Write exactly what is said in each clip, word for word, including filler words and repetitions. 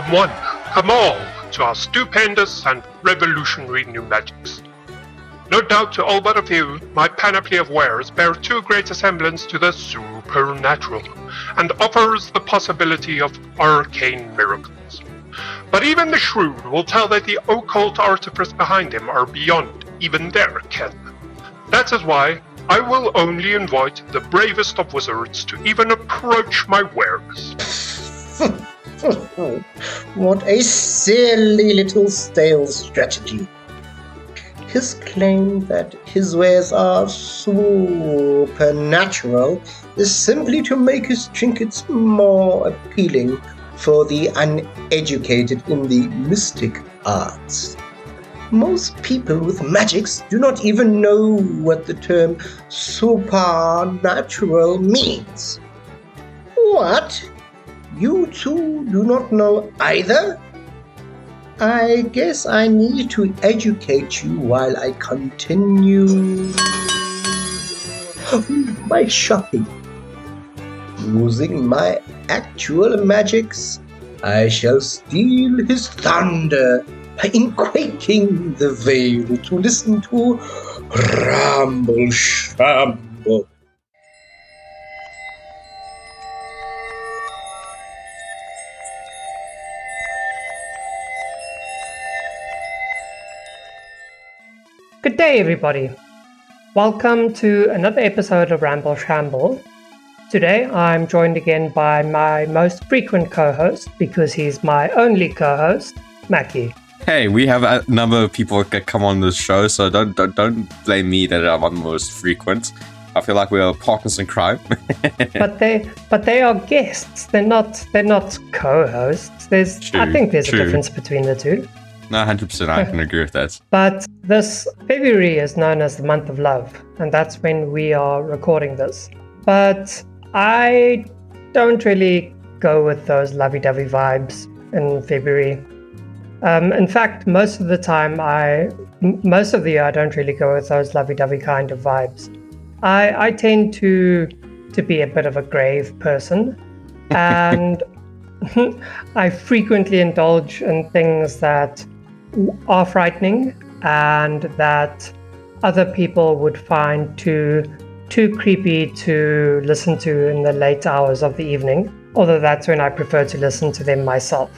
Come one, come all, to our stupendous and revolutionary new magics. No doubt to all but a few, my panoply of wares bears too great a semblance to the supernatural, and offers the possibility of arcane miracles. But even the shrewd will tell that the occult artifices behind him are beyond even their ken. That is why I will only invite the bravest of wizards to even approach my wares. What a silly little stale strategy. His claim that his wares are supernatural is simply to make his trinkets more appealing for the uneducated in the mystic arts. Most people with magics do not even know what the term supernatural means. What? You two do not know either? I guess I need to educate you while I continue my shopping. Using my actual magics, I shall steal his thunder by inquaking the veil to listen to Ramble Shamble. Good day, everybody. Welcome to another episode of Ramble Shamble. Today I'm joined again by my most frequent co-host, because he's my only co-host, Mackie. Hey, we have a number of people that come on this show, so don't don't, don't blame me that I'm the most frequent. I feel like we are partners in crime. but they but they are guests. They're not they're not co-hosts. There's true, I think there's true. a difference between the two. No, one hundred percent I can agree with that. But this February is known as the month of love, and that's when we are recording this. But I don't really go with those lovey-dovey vibes in February. Um, in fact, most of the time, I, m- most of the year, I don't really go with those lovey-dovey kind of vibes. I, I tend to to be a bit of a grave person, and I frequently indulge in things that are frightening and that other people would find too too creepy to listen to in the late hours of the evening, although that's when I prefer to listen to them myself.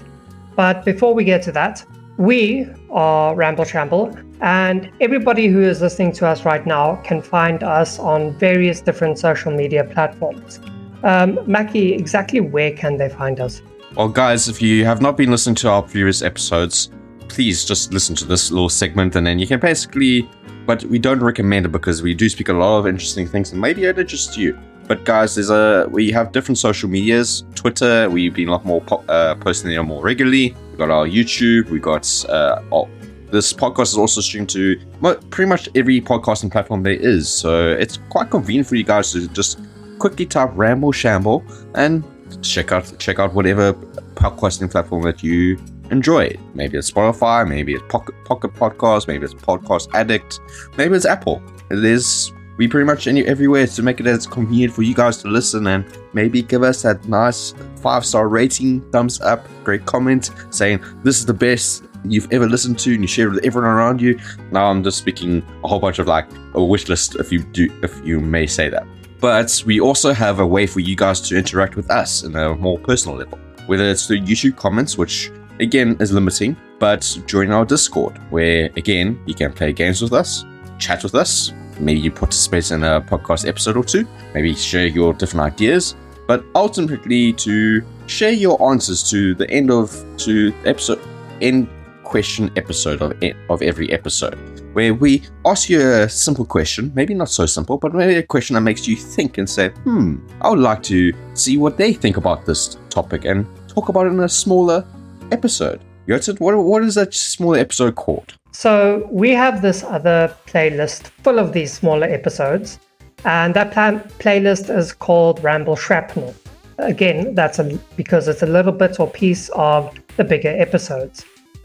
But before we get to that, we are Ramble Shamble, and everybody who is listening to us right now can find us on various different social media platforms. Um, Mackie, exactly where can they find us? Well, guys, if you have not been listening to our previous episodes, please just listen to this little segment, and then you can basically... But we don't recommend it because we do speak a lot of interesting things, and maybe it interests you. But guys, there's a we have different social medias. Twitter, we've been a lot more po- uh, posting there more regularly. We've got our YouTube. We've got... Uh, our, this podcast is also streamed to mo- pretty much every podcasting platform there is. So it's quite convenient for you guys to just quickly type Ramble Shamble and check out check out whatever podcasting platform that you enjoy. Maybe it's Spotify, maybe it's Pocket, Pocket Podcast, maybe it's Podcast Addict, maybe it's Apple. There's we pretty much any, everywhere to make it as convenient for you guys to listen, and maybe give us that nice five-star rating, thumbs up, great comment saying this is the best you've ever listened to, and you share it with everyone around you. Now I'm just speaking a whole bunch of like a wish list, if you do, if you may say that. But we also have a way for you guys to interact with us on a more personal level, whether it's through YouTube comments, which again is limiting, but join our Discord, where again you can play games with us, chat with us, maybe you participate in a podcast episode or two, maybe share your different ideas, but ultimately to share your answers to the end of to episode end question episode of of every episode, where we ask you a simple question, maybe not so simple, but maybe a question that makes you think and say, hmm, I would like to see what they think about this topic and talk about it in a smaller episode. Jotun, what, what is that smaller episode called? So we have this other playlist full of these smaller episodes, and that plan- playlist is called Ramble Shrapnel. Again, that's a, because it's a little bit or piece of the bigger episodes.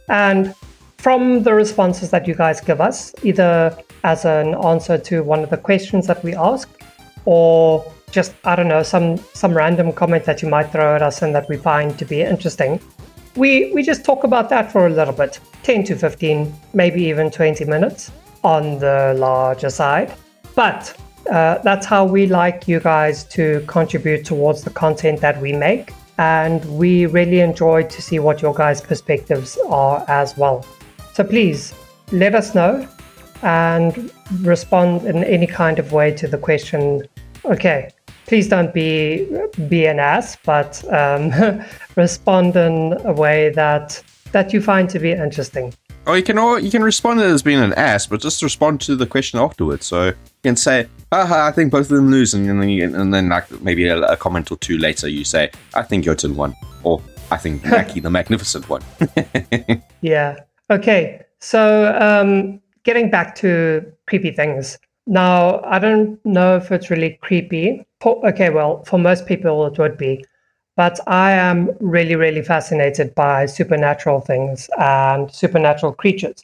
And from the responses that you guys give us, either as an answer to one of the questions that we ask, or just, I don't know, some, some random comment that you might throw at us and that we find to be interesting, we we just talk about that for a little bit, ten to fifteen, maybe even twenty minutes on the larger side. But uh, that's how we like you guys to contribute towards the content that we make. And we really enjoy to see what your guys' perspectives are as well. So please let us know and respond in any kind of way to the question. Okay, please don't be be an ass, but um, respond in a way that that you find to be interesting. Oh, you can all, you can respond as being an ass, but just respond to the question afterwards. So you can say, "Haha, I think both of them lose," and then you, and then like maybe a, a comment or two later, you say, "I think Jotun won," or "I think Mackie the Magnificent won." Yeah. Okay. So um, getting back to creepy things. Now, I don't know if it's really creepy. Okay, well, for most people it would be. But I am really, really fascinated by supernatural things and supernatural creatures.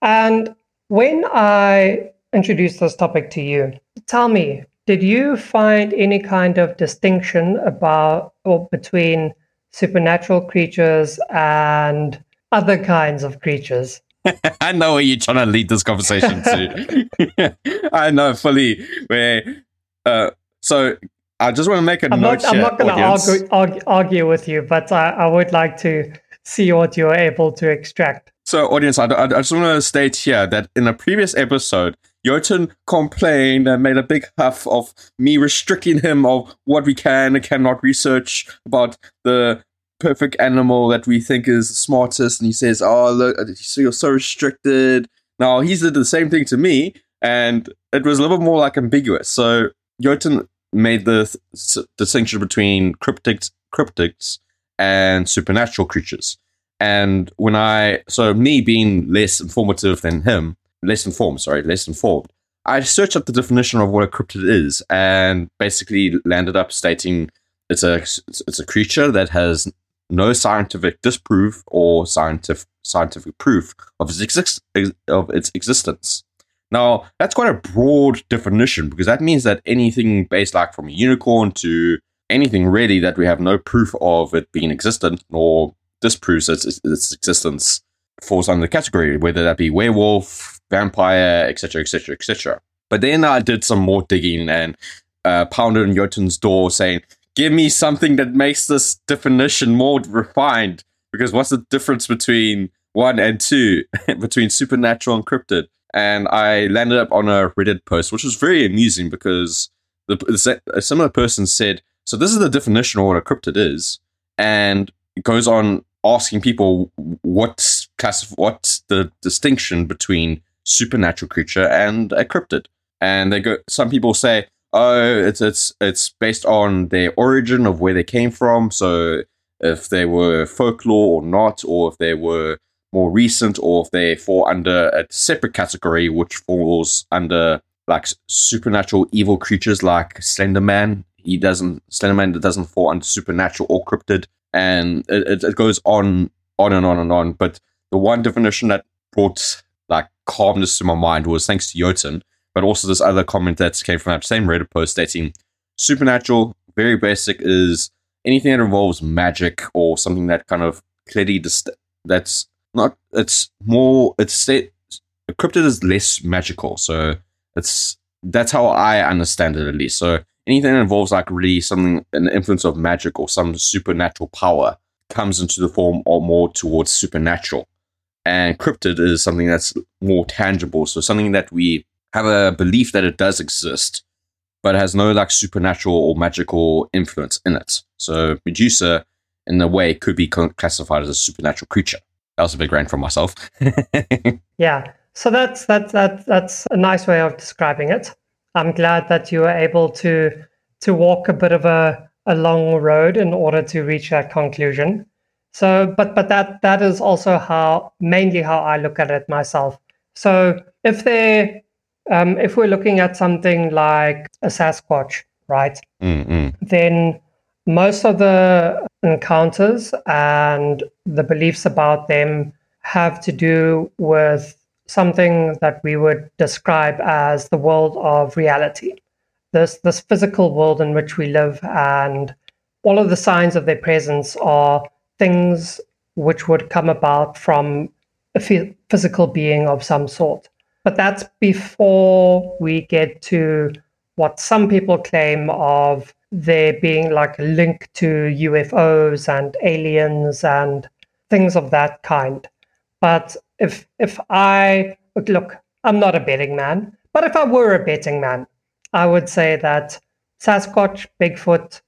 And when I introduced this topic to you, tell me, did you find any kind of distinction about or between supernatural creatures and other kinds of creatures? I know where you're trying to lead this conversation to. I know fully where. Uh, so. I just want to make a I'm note not, here, I'm not going to argue, argue, argue with you, but I, I would like to see what you're able to extract. So, audience, I, I, I just want to state here that in a previous episode, Jotun complained and made a big huff of me restricting him of what we can and cannot research about the perfect animal that we think is the smartest. And he says, oh, look, you're so restricted. Now, he did the same thing to me, and it was a little bit more like ambiguous. So, Jotun made the th- distinction between cryptids, cryptids and supernatural creatures. And when I, so me being less informative than him, less informed, sorry, less informed, I searched up the definition of what a cryptid is and basically landed up stating it's a, it's a creature that has no scientific disproof or scientific scientific proof of its exist- of its existence. Now, that's quite a broad definition because that means that anything based like from a unicorn to anything really that we have no proof of it being existent nor disproves its, its existence falls under the category, whether that be werewolf, vampire, et cetera, et cetera, et cetera. But then I did some more digging and uh, pounded on Jotun's door saying, give me something that makes this definition more refined because what's the difference between one and two, between supernatural and cryptid? And I landed up on a Reddit post, which was very amusing because the, the, a similar person said, so this is the definition of what a cryptid is, and goes on asking people what's, classif- what's the distinction between supernatural creature and a cryptid. And they go. Some people say, oh, it's it's it's based on their origin of where they came from, so if they were folklore or not, or if they were more recent, or if they fall under a separate category, which falls under like supernatural evil creatures like Slender Man. He doesn't, Slender Man doesn't fall under supernatural or cryptid, and it, it goes on, on and on and on. But the one definition that brought like calmness to my mind was thanks to Jotun, but also this other comment that came from that same Reddit post stating supernatural, very basic, is anything that involves magic or something that kind of clearly dist- that's Not it's more it's state cryptid is less magical, so it's that's how I understand it at least. So anything that involves like really something an influence of magic or some supernatural power comes into the form or more towards supernatural, and cryptid is something that's more tangible, so something that we have a belief that it does exist but has no like supernatural or magical influence in it. So Medusa in a way could be classified as a supernatural creature. That was a big rant from myself. Yeah, so that's that's that, that's a nice way of describing it. I'm glad that you were able to to walk a bit of a, a long road in order to reach that conclusion. So, but but that that is also how mainly how I look at it myself. So if they um, if we're looking at something like a Sasquatch, right? Mm-hmm. Then most of the encounters and the beliefs about them have to do with something that we would describe as the world of reality. This this physical world in which we live, and all of the signs of their presence are things which would come about from a f- physical being of some sort. But that's before we get to what some people claim of there being like a link to U F Os and aliens and things of that kind. But if if I, look, I'm not a betting man, but if I were a betting man, I would say that Sasquatch, Bigfoot,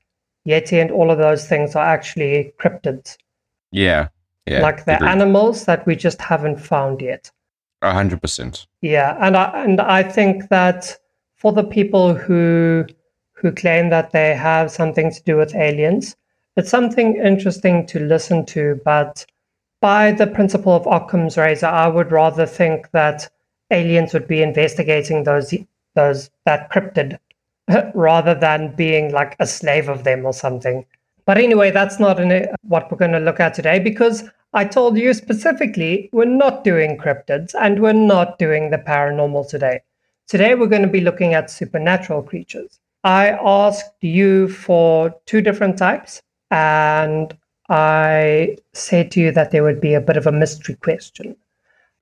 Yeti, and all of those things are actually cryptids. Yeah. yeah like they're agreed. Animals that we just haven't found yet. A hundred percent. Yeah. And I, and I think that for the people who who claim that they have something to do with aliens, it's something interesting to listen to, but by the principle of Occam's razor, I would rather think that aliens would be investigating those those that cryptid rather than being like a slave of them or something. But anyway, that's not an, what we're going to look at today, because I told you specifically we're not doing cryptids and we're not doing the paranormal today. Today we're going to be looking at supernatural creatures. I asked you for two different types, and I said to you that there would be a bit of a mystery question.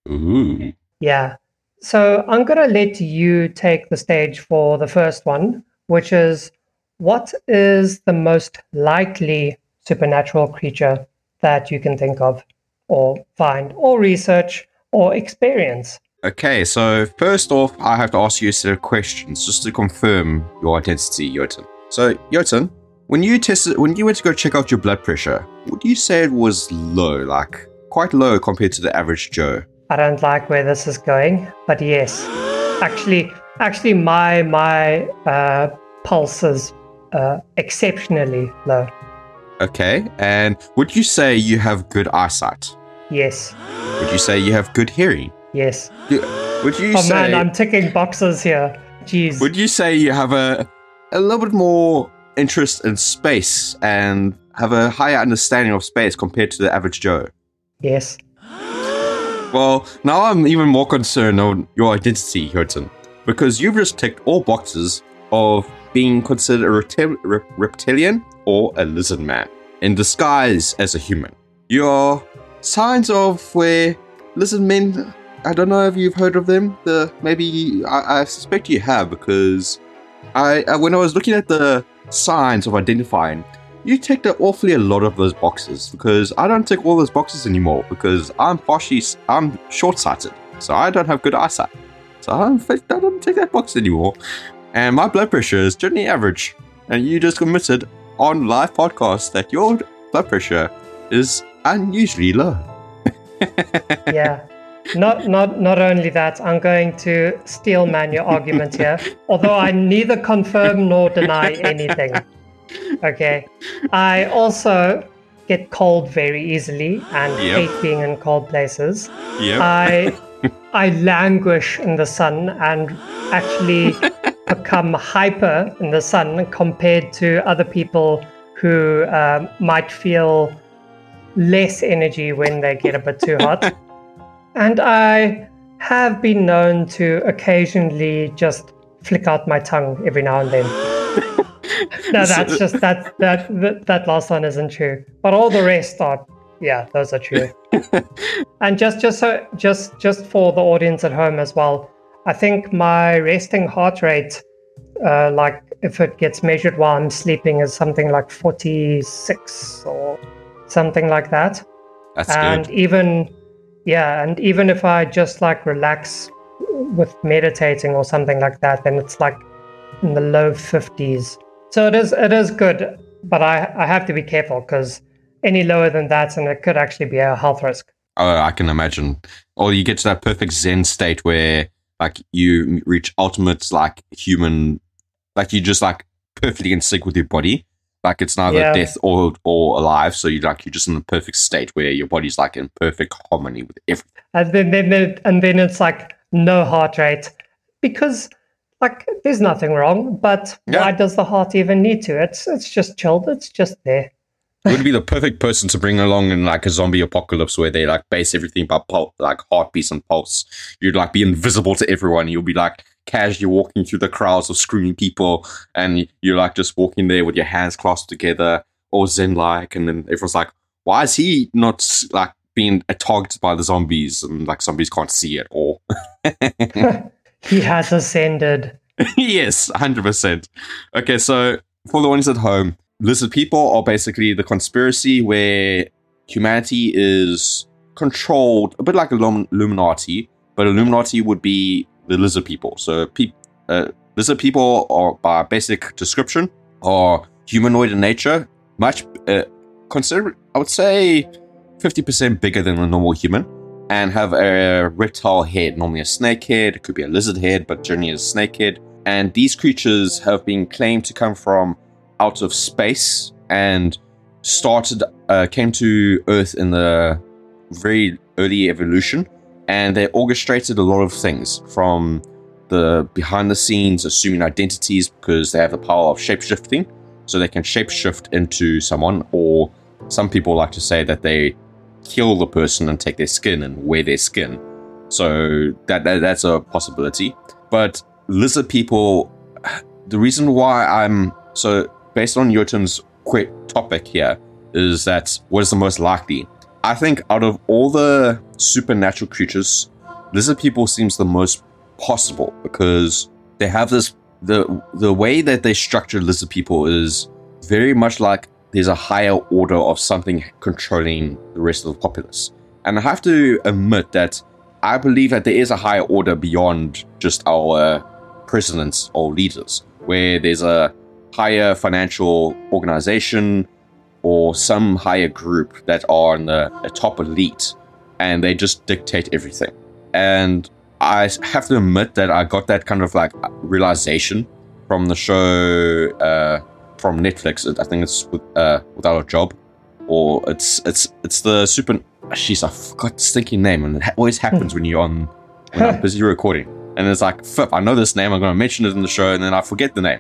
Ooh. Yeah. So I'm going to let you take the stage for the first one, which is, what is the most likely supernatural creature that you can think of or find or research or experience? Okay, so first off, I have to ask you a set of questions just to confirm your identity, Jotun. So, Jotun, when you tested, when you went to go check out your blood pressure, would you say it was low, like quite low compared to the average Joe? I don't like where this is going, but yes, actually, actually, my my uh, pulse is uh, exceptionally low. Okay, and would you say you have good eyesight? Yes. Would you say you have good hearing? Yes. Would you oh say, man, I'm ticking boxes here. Jeez. Would you say you have a a little bit more interest in space and have a higher understanding of space compared to the average Joe? Yes. Well, now I'm even more concerned on your identity, Jotun, because you've just ticked all boxes of being considered a reptil- rep- reptilian or a lizard man in disguise as a human. You're signs of where lizard men... I don't know if you've heard of them. The maybe I, I suspect you have, because I, I when I was looking at the signs of identifying, you ticked an awfully a lot of those boxes, because I don't tick all those boxes anymore, because I'm partially I'm short-sighted, so I don't have good eyesight, so I don't, I don't tick that box anymore, and my blood pressure is generally average, and you just admitted on live podcast that your blood pressure is unusually low. Yeah. Not, not, not only that, I'm going to steel man your argument here, although I neither confirm nor deny anything. Okay. I also get cold very easily and yep. hate being in cold places. Yep. I, I languish in the sun and actually become hyper in the sun compared to other people who um, might feel less energy when they get a bit too hot. And I have been known to occasionally just flick out my tongue every now and then. No, that's just, that, that, that last one isn't true. But all the rest are, yeah, those are true. And just, just, so, just, just for the audience at home as well, I think my resting heart rate, uh, like if it gets measured while I'm sleeping, is something like forty-six or something like that. That's and good. Even... Yeah, and even if I just like relax with meditating or something like that, then it's like in the low fifties. So it is it is good, but I, I have to be careful, because any lower than that, and it could actually be a health risk. Oh, I can imagine. Or you get to that perfect Zen state where like you reach ultimate like human, like you just like perfectly in sync with your body. Like it's neither yeah. death or or alive, so you like you're just in the perfect state where your body's like in perfect harmony with everything. And then, then, then and then it's like no heart rate, because like there's nothing wrong. But yeah. why does the heart even need to? It's it's just chilled. It's just there. You would be the perfect person to bring along in like a zombie apocalypse where they like base everything by pul- like heartbeats and pulse. You'd like be invisible to everyone. You'll be like casually walking through the crowds of screaming people, and you're like just walking there with your hands clasped together, all zen like, and then everyone's like, why is he not like being targeted by the zombies and like zombies can't see at all? He has ascended. Yes, one hundred percent. Okay, so for the ones at home, lizard people are basically the conspiracy where humanity is controlled, a bit like Illuminati, but Illuminati would be the lizard people. So pe- uh, lizard people are, by basic description, are humanoid in nature, much uh, consider, I would say, fifty percent bigger than a normal human, and have a reptile head, normally a snake head. It could be a lizard head, but generally a snake head. And these creatures have been claimed to come from out of space and started, uh, came to Earth in the very early evolution, and they orchestrated a lot of things from the behind the scenes, assuming identities because they have the power of shapeshifting, so they can shapeshift into someone, or some people like to say that they kill the person and take their skin and wear their skin. So that, that that's a possibility. But lizard people, the reason why I'm so based on Jotun's quick topic here is that what is the most likely? I think out of all the supernatural creatures, lizard people seems the most possible because they have this, the the way that they structure lizard people is very much like there's a higher order of something controlling the rest of the populace. And I have to admit that I believe that there is a higher order beyond just our presidents or leaders, where there's a higher financial organization or some higher group that are in the, the top elite, and they just dictate everything. And I have to admit that I got that kind of like realization from the show uh, from Netflix. I think it's with, uh, Without a Job, or it's it's it's the super. She's I forgot the stinking name, and it ha- always happens when you're on when I'm busy recording, and it's like, flip, I know this name, I'm going to mention it in the show, and then I forget the name.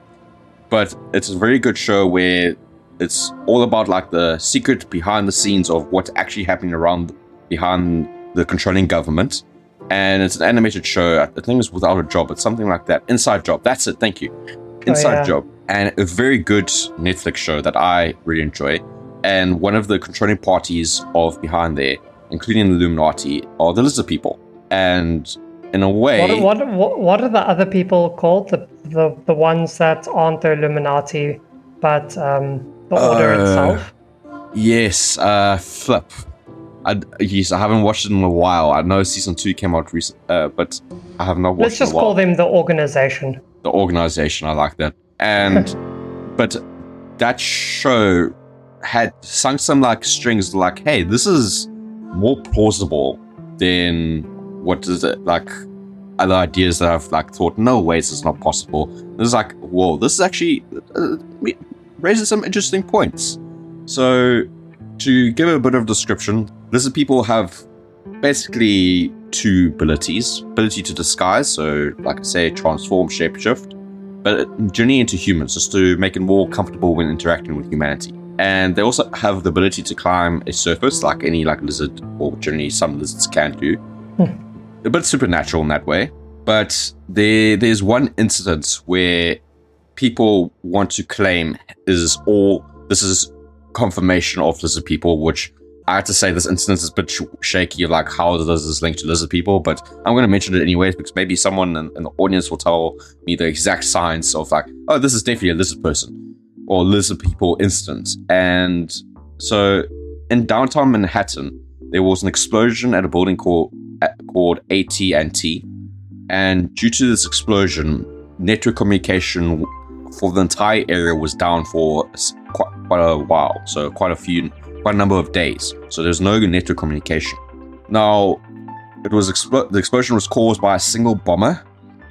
But it's a very good show where it's all about like the secret behind the scenes of what's actually happening around behind the controlling government. And it's an animated show. I think it was Without a Job. It's something like that. Inside Job. That's it. Thank you. Inside oh, yeah. Job. And a very good Netflix show that I really enjoy. And one of the controlling parties of behind there, including the Illuminati, are the lizard people. And in a way... What, what, what are the other people called? The, the, the ones that aren't the Illuminati, but um, the uh, order itself? Yes. Uh, flip. I, yes, I haven't watched it in a while. I know season two came out recently, uh, but I have not watched it. Let's just in a while. Call them the organization. The organization, I like that. And but that show had sung some like strings, like, "Hey, this is more plausible than what is it like other ideas that I've like thought. No ways, it's not possible." This is like, whoa, this is actually uh, raises some interesting points. So to give a bit of description. Lizard people have basically two abilities. Ability to disguise, so like I say, transform, shapeshift, but journey into humans, just to make it more comfortable when interacting with humanity. And they also have the ability to climb a surface, like any like lizard, or generally some lizards can do. Hmm. A bit supernatural in that way. But there, there's one incident where people want to claim is all, this is confirmation of lizard people, which... I have to say this incident is a bit sh- shaky, like how does this link to lizard people? But I'm going to mention it anyway because maybe someone in, in the audience will tell me the exact science of like, oh, this is definitely a lizard person or lizard people incident. And so in downtown Manhattan, there was an explosion at a building called, called A T and T. And due to this explosion, network communication for the entire area was down for quite, quite a while. So quite a few... quite a number of days, so there's no network communication. Now, it was expo- the explosion was caused by a single bomber,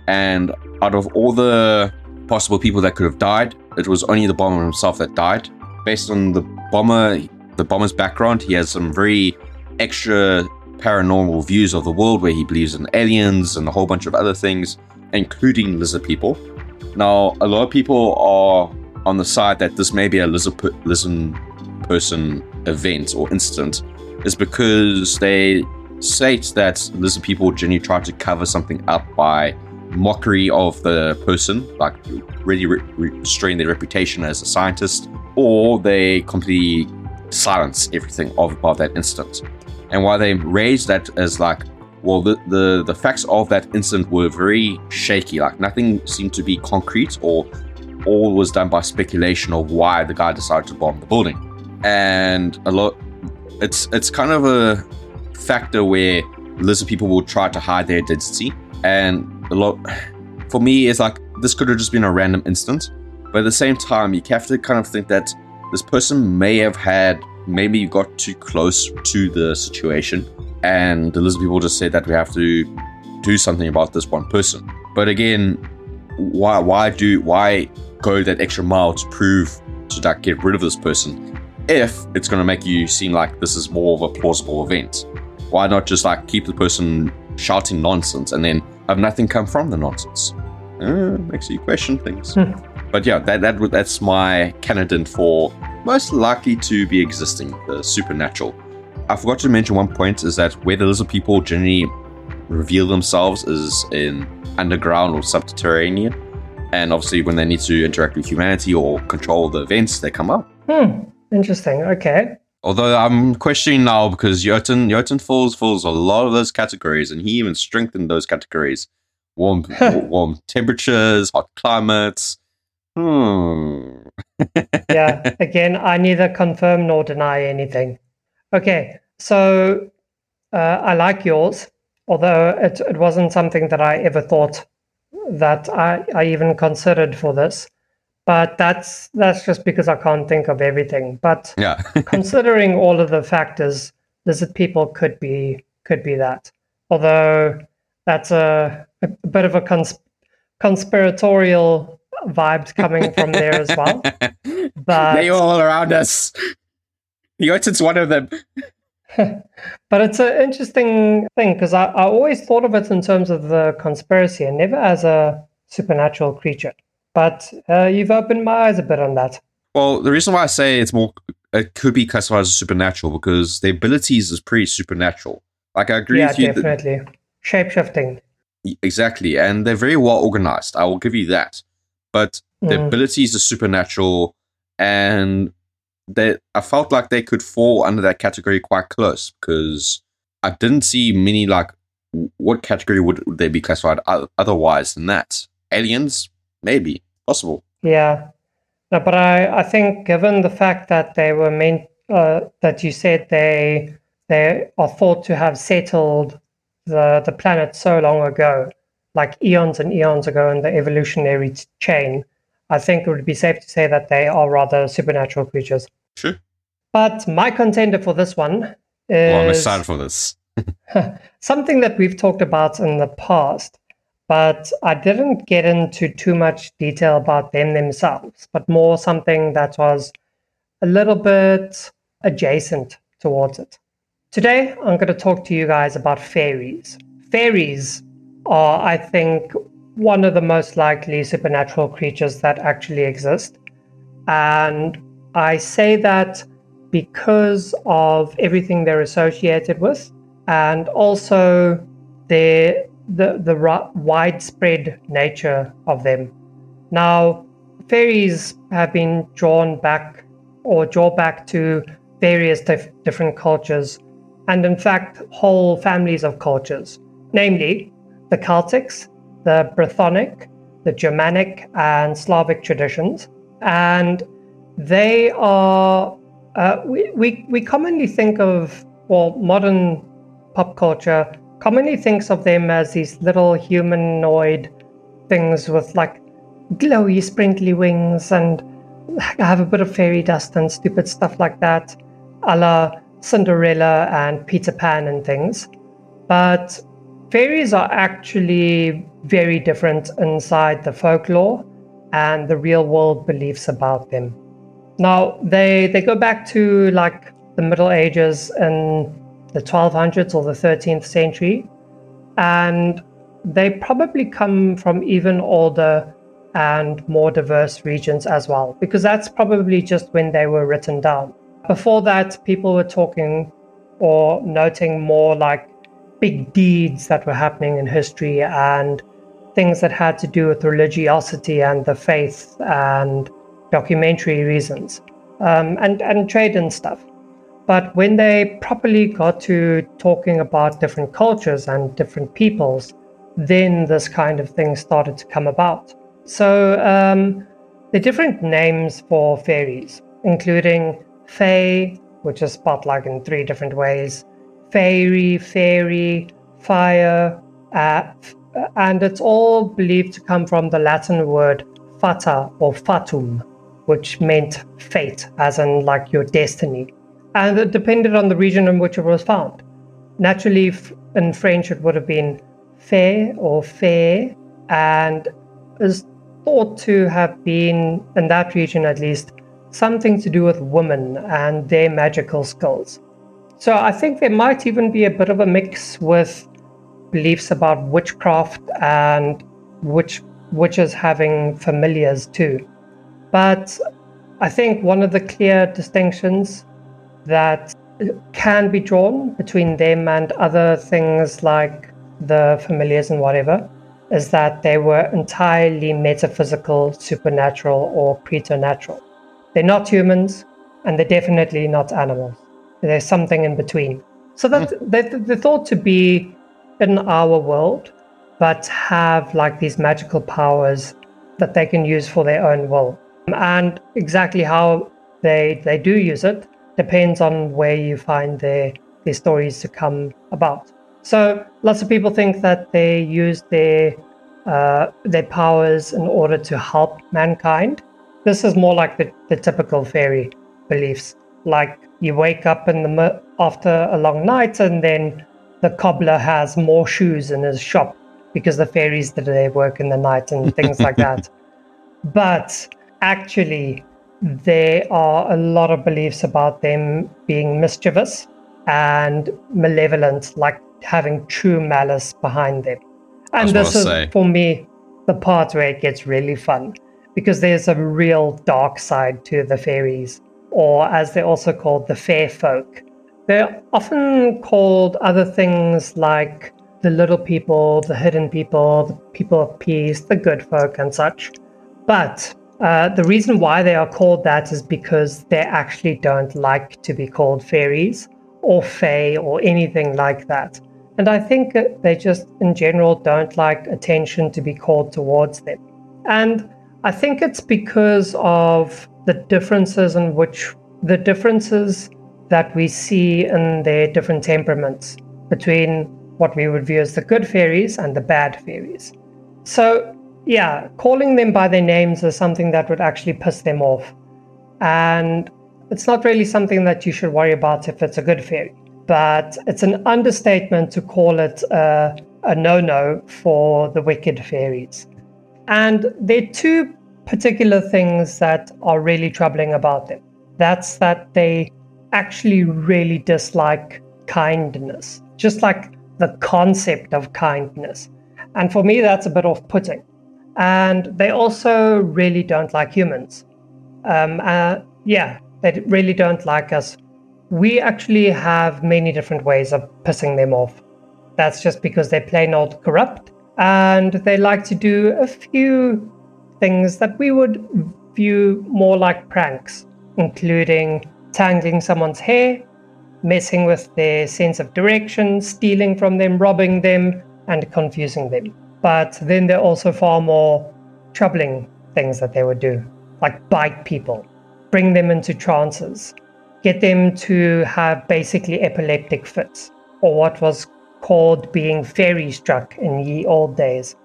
and out of all the possible people that could have died, it was only the bomber himself that died. Based on the bomber, the bomber's background, he has some very extra paranormal views of the world where he believes in aliens and a whole bunch of other things, including lizard people. Now, a lot of people are on the side that this may be a lizard per- lizard person event or incident is because they state that lizard people generally try to cover something up by mockery of the person, like really re- restraining their reputation as a scientist, or they completely silence everything of about that incident. And why they raised that as like, well, the, the, the facts of that incident were very shaky. Like nothing seemed to be concrete, or all was done by speculation of why the guy decided to bomb the building. And a lot, it's it's kind of a factor where lizard people will try to hide their identity. And a lot, for me, it's like this could have just been a random incident. But at the same time, you have to kind of think that this person may have had, maybe you got too close to the situation, and the lizard people just said that we have to do something about this one person. But again, why why do why go that extra mile to prove to like, get rid of this person if it's going to make you seem like this is more of a plausible event? Why not just like keep the person shouting nonsense and then have nothing come from the nonsense? Uh, makes you question things. But yeah, that, that that's my candidate for most likely to be existing, the supernatural. I forgot to mention one point is that where the lizard people generally reveal themselves is in underground or subterranean, and obviously when they need to interact with humanity or control the events, they come up. Hmm, interesting. Okay. Although I'm questioning now because Jotun Jotun falls falls a lot of those categories, and he even strengthened those categories. Warm warm temperatures, hot climates. Hmm. Yeah. Again, I neither confirm nor deny anything. Okay. So uh, I like yours, although it, it wasn't something that I ever thought that I, I even considered for this. But that's that's just because I can't think of everything. But yeah. Considering all of the factors, lizard people could be could be that. Although that's a, a bit of a consp- conspiratorial vibes coming from there as well. But they're all around us. The Jotun's one of them. But it's an interesting thing because I, I always thought of it in terms of the conspiracy and never as a supernatural creature. But uh, you've opened my eyes a bit on that. Well, the reason why I say it's more, it could be classified as supernatural because the abilities is pretty supernatural. Like I agree yeah, with you. Yeah, definitely. That, shape-shifting. Exactly. And they're very well organized. I will give you that. But the mm. abilities are supernatural, and they, I felt like they could fall under that category quite close because I didn't see many, like, what category would they be classified otherwise than that? Aliens? Maybe. Possible. Yeah. No, but I, I think given the fact that they were meant, uh, that you said they they are thought to have settled the, the planet so long ago, like eons and eons ago in the evolutionary chain, I think it would be safe to say that they are rather supernatural creatures. Sure. But my contender for this one is... Well, I'm excited for this. Something that we've talked about in the past, but I didn't get into too much detail about them themselves, but more something that was a little bit adjacent towards it. Today, I'm going to talk to you guys about fairies. Fairies are, I think, one of the most likely supernatural creatures that actually exist. And I say that because of everything they're associated with, and also the, the, the widespread nature of them. Now, fairies have been drawn back or draw back to various dif- different cultures, and in fact, whole families of cultures, namely the Celtics, the Brythonic, the Germanic, and Slavic traditions. And they are, uh, we, we, we commonly think of, well, modern pop culture commonly thinks of them as these little humanoid things with like glowy, sprinkly wings and like, have a bit of fairy dust and stupid stuff like that, a la Cinderella and Peter Pan and things. But fairies are actually very different inside the folklore and the real-world beliefs about them. Now, they they go back to like the Middle Ages in the twelve hundreds or the thirteenth century, and they probably come from even older and more diverse regions as well, because that's probably just when they were written down. Before that, people were talking or noting more like big deeds that were happening in history and things that had to do with religiosity and the faith and documentary reasons um, and, and trade and stuff. But when they properly got to talking about different cultures and different peoples, then this kind of thing started to come about. So um, the different names for fairies, including fae, which is spelled like in three different ways, fairy, fairy, fire, uh, and it's all believed to come from the Latin word fata or fatum, which meant fate, as in like your destiny. And it depended on the region in which it was found. Naturally, in French, it would have been fae or fair, and is thought to have been, in that region at least, something to do with women and their magical skills. So I think there might even be a bit of a mix with beliefs about witchcraft and witch, witches having familiars too. But I think one of the clear distinctions that can be drawn between them and other things like the familiars and whatever is that they were entirely metaphysical, supernatural, or preternatural. They're not humans, and they're definitely not animals. There's something in between. So that mm. they're thought to be in our world, but have like these magical powers that they can use for their own will. And exactly how they they do use it depends on where you find their, their stories to come about. So lots of people think that they use their, uh, their powers in order to help mankind. This is more like the, the typical fairy beliefs. Like you wake up in the after a long night and then the cobbler has more shoes in his shop because the fairies did their work in the night and things like that. But actually, there are a lot of beliefs about them being mischievous and malevolent, like having true malice behind them. And this is, say. for me, the part where it gets really fun, because there's a real dark side to the fairies, or as they're also called, the fair folk. They're often called other things like the little people, the hidden people, the people of peace, the good folk and such. But uh, the reason why they are called that is because they actually don't like to be called fairies or fae or anything like that. And I think they just in general don't like attention to be called towards them. And I think it's because of the differences in which the differences that we see in their different temperaments between what we would view as the good fairies and the bad fairies. So yeah, calling them by their names is something that would actually piss them off. And it's not really something that you should worry about if it's a good fairy, but it's an understatement to call it a, a no-no for the wicked fairies. And there are two particular things that are really troubling about them. That's that they actually really dislike kindness, just like the concept of kindness. And for me, that's a bit off-putting. And they also really don't like humans. Um, uh, yeah, they really don't like us. We actually have many different ways of pissing them off. That's just because they're plain old corrupt, and they like to do a few things that we would view more like pranks, including tangling someone's hair, messing with their sense of direction, stealing from them, robbing them, and confusing them. But then there are also far more troubling things that they would do, like bite people, bring them into trances, get them to have basically epileptic fits, or what was called being fairy struck in ye old days,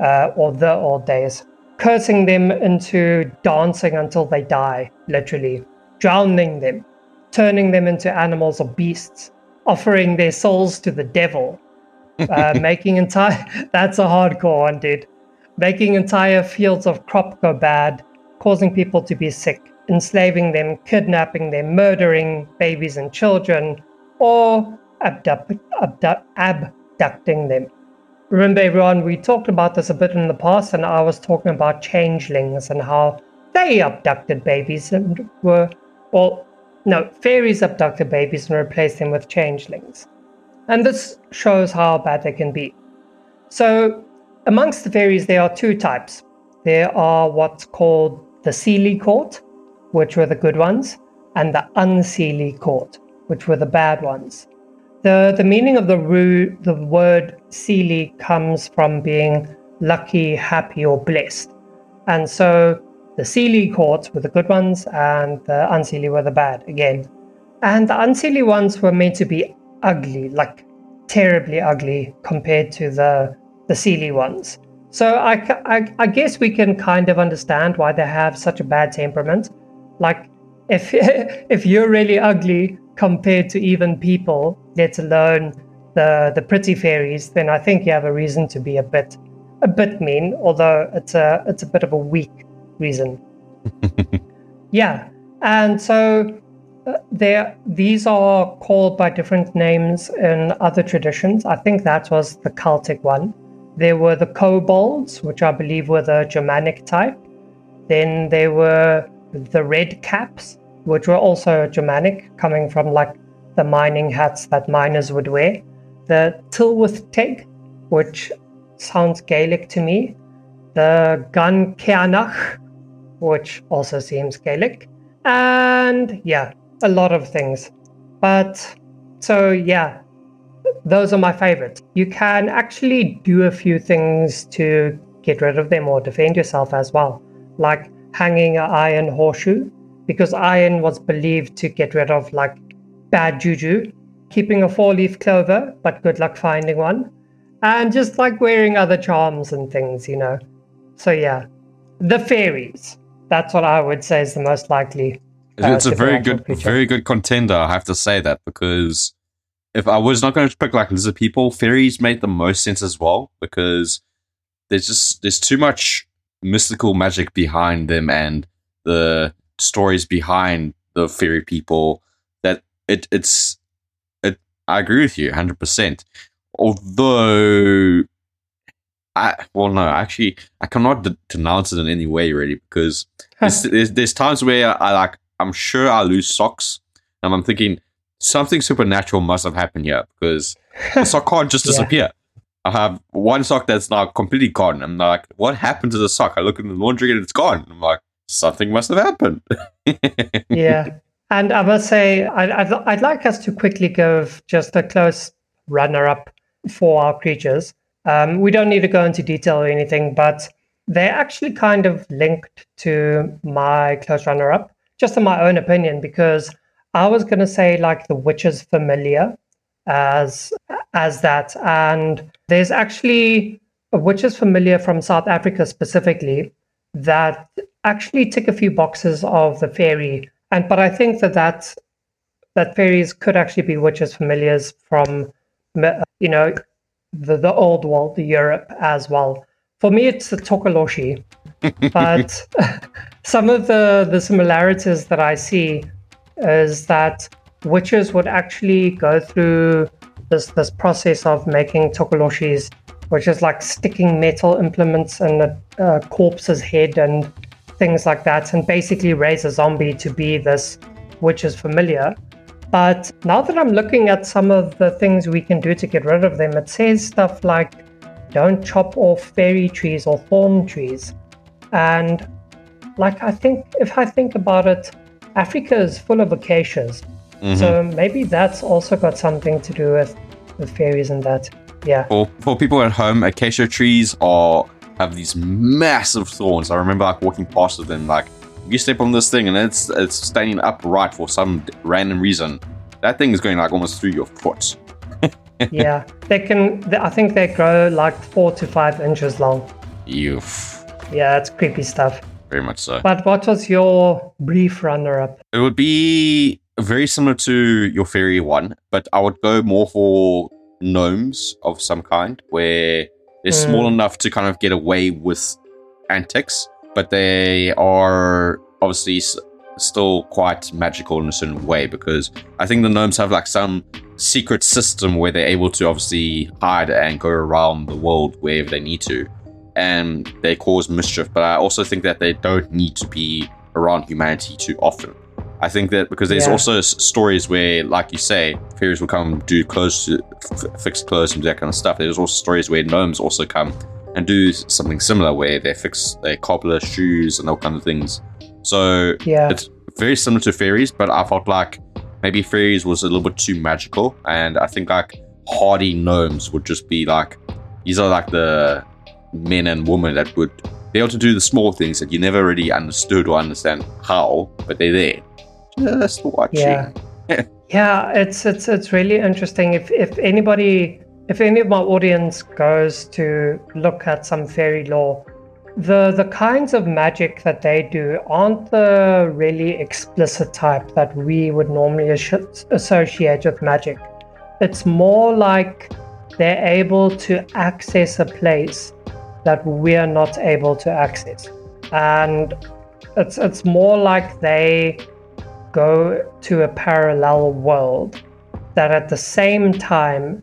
uh, or the old days, cursing them into dancing until they die, literally, drowning them, turning them into animals or beasts, offering their souls to the devil, uh, making entire, that's a hardcore one, dude, making entire fields of crop go bad, causing people to be sick, enslaving them, kidnapping them, murdering babies and children, or abdu- abdu- abducting them. Remember, everyone, we talked about this a bit in the past, and I was talking about changelings and how they abducted babies and were, well, no, fairies abducted babies and replaced them with changelings. And this shows how bad they can be. So amongst the fairies, there are two types. There are what's called the Seelie Court, which were the good ones, and the Unseelie Court, which were the bad ones. The the meaning of the, ru- the word Seelie comes from being lucky, happy, or blessed. And so the Seelie courts were the good ones, and the unseelie were the bad again. And the unseelie ones were meant to be ugly, like terribly ugly compared to the, the Seelie ones. So I, I, I guess we can kind of understand why they have such a bad temperament. Like, if if you're really ugly compared to even people, let alone the the pretty fairies, then I think you have a reason to be a bit a bit mean, although it's a it's a bit of a weak reason. Yeah, and so there these are called by different names in other traditions. I think that was the Celtic one. There were the kobolds, which I believe were the Germanic type. Then there were the red caps, which were also Germanic, coming from like the mining hats that miners would wear. The Tylwyth Teg, which sounds Gaelic to me. The Gan Ceannach, which also seems Gaelic. And yeah, a lot of things. But so yeah, those are my favorites. You can actually do a few things to get rid of them or defend yourself as well. Like hanging an iron horseshoe, because iron was believed to get rid of like bad juju, keeping a four-leaf clover, but good luck finding one, and just like wearing other charms and things, you know. So yeah, the fairies, that's what I would say is the most likely. Uh, it's a very good creature. Very good contender, I have to say that, because if I was not going to pick like lizard people, fairies made the most sense as well, because there's just there's too much mystical magic behind them and the stories behind the fairy people that it it's it I agree with you one hundred percent, although I well no actually I cannot d- denounce it in any way really, because there's, there's, there's times where I like I'm sure I lose socks and I'm thinking something supernatural must have happened here, because the sock can't just disappear. Yeah. I have one sock that's now completely gone. I'm like, what happened to the sock? I look in the laundry and it's gone. I'm like, something must have happened. Yeah. And I must say, I'd, I'd, I'd like us to quickly give just a close runner-up for our creatures. Um, we don't need to go into detail or anything, but they're actually kind of linked to my close runner-up, just in my own opinion, because I was going to say like the witch's familiar as as that, and there's actually a witch's familiar from South Africa specifically that actually tick a few boxes of the fairy, and but I think that that, that fairies could actually be witches familiars from, you know, the, the old world, the Europe as well. For me, it's the Tokoloshi, but some of the, the similarities that I see is that witches would actually go through this this process of making tokoloshis, which is like sticking metal implements in a uh, corpse's head and things like that, and basically raise a zombie to be this witch's familiar. But now that I'm looking at some of the things we can do to get rid of them, it says stuff like don't chop off fairy trees or thorn trees. And like I think, if I think about it, Africa is full of acacias. Mm-hmm. So maybe that's also got something to do with, with fairies and that. Yeah. For, for people at home, acacia trees are have these massive thorns. I remember like walking past them, like you step on this thing and it's it's standing upright for some random reason. That thing is going like almost through your foot. Yeah, they can. They, I think they grow like four to five inches long. Youff. Yeah, it's creepy stuff. Very much so. But what was your brief runner-up? It would be very similar to your fairy one, but I would go more for gnomes of some kind, where they're mm. small enough to kind of get away with antics, but they are obviously s- still quite magical in a certain way, because I think the gnomes have like some secret system where they're able to obviously hide and go around the world wherever they need to, and they cause mischief. But I also think that they don't need to be around humanity too often. I think that because there's yeah. also s- stories where, like you say, fairies will come do clothes, to, f- fix clothes and that kind of stuff. There's also stories where gnomes also come and do something similar, where they fix their cobbler shoes and all kind of things. So yeah. It's very similar to fairies, but I felt like Maybe fairies was a little bit too magical, and I think like hardy gnomes would just be like, these are like the men and women that would be able to do the small things that you never really understood or understand how, but they're there just watching. Yeah, yeah, it's it's it's really interesting. If if anybody, if any of my audience goes to look at some fairy lore, the the kinds of magic that they do aren't the really explicit type that we would normally as- associate with magic. It's more like they're able to access a place that we're not able to access, and it's it's more like they go to a parallel world that at the same time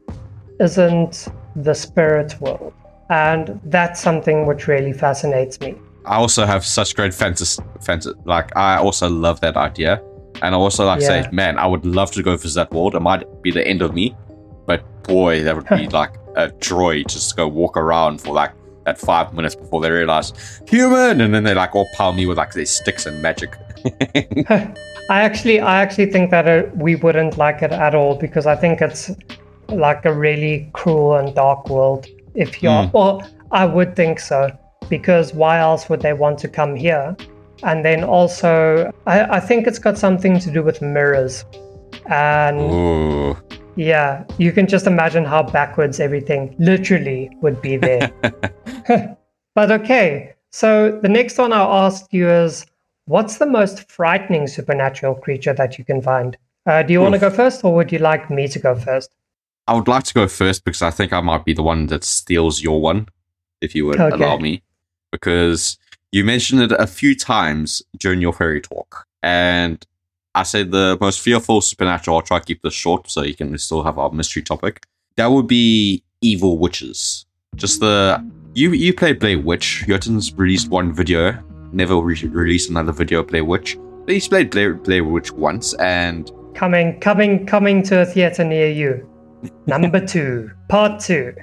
isn't the spirit world, and that's something which really fascinates me. I also have such great fantasy, fantasy like I also love that idea, and I also like yeah. say, man, I would love to go visit that world. It might be the end of me, but boy, that would be like a joy just to go walk around for like that five minutes before they realize human, and then they like all pound me with like their sticks and magic. I actually, I actually think that it, we wouldn't like it at all, because I think it's like a really cruel and dark world. If you're, mm. Well, I would think so, because why else would they want to come here? And then also, I, I think it's got something to do with mirrors, and Ooh. yeah, you can just imagine how backwards everything literally would be there. But okay, so the next one I'll ask you is, what's the most frightening supernatural creature that you can find? Uh, do you want to go first, or would you like me to go first? I would like to go first, because I think I might be the one that steals your one, if you would okay. allow me, because you mentioned it a few times during your fairy talk, and I said the most fearful supernatural. I'll try to keep this short so you can still have our mystery topic. That would be evil witches. Just the you you played Blair Witch. Jotun's released one video, never re- released another video of Blair Witch. But he's played Blair, Blair Witch once, and coming coming coming to a theater near you. Number two, part two.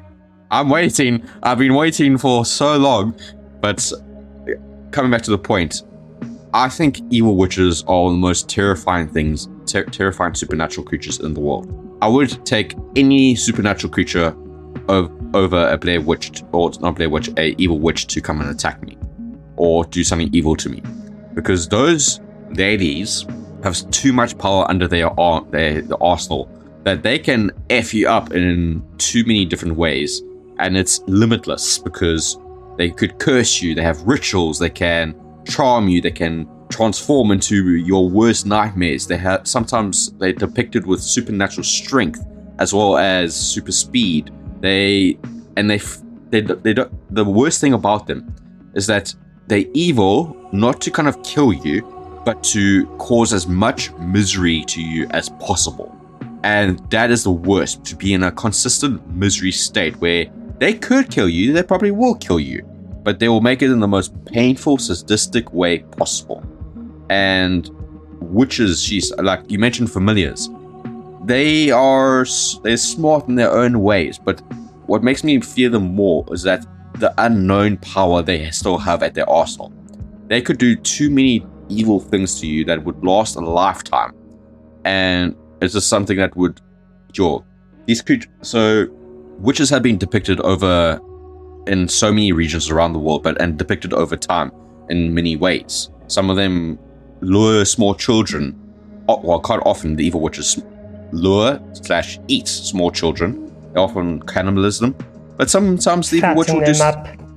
I'm waiting. I've been waiting for so long. But coming back to the point, I think evil witches are the most terrifying things, ter- terrifying supernatural creatures in the world. I would take any supernatural creature over, over a Blair Witch, or not Blair Witch, a evil witch to come and attack me or do something evil to me, because those ladies have too much power under their, ar- their the arsenal, that they can F you up in too many different ways, and it's limitless, because they could curse you, they have rituals, they can charm you, they can transform into your worst nightmares. They have sometimes they're depicted with supernatural strength as well as super speed. They and they they they don't, the worst thing about them is that they're evil not to kind of kill you, but to cause as much misery to you as possible. And that is the worst, to be in a consistent misery state where they could kill you, they probably will kill you, but they will make it in the most painful, sadistic way possible. And witches, she's like you mentioned, familiars, they are they're smart in their own ways, but what makes me fear them more is that the unknown power they still have at their arsenal. They could do too many evil things to you that would last a lifetime, and it's just something that would jaw. These creatures, so witches have been depicted over in so many regions around the world, but and depicted over time in many ways. Some of them lure small children. Well, quite often the evil witches lure slash eat small children. They often cannibalism, but sometimes the evil witch will just up. fatten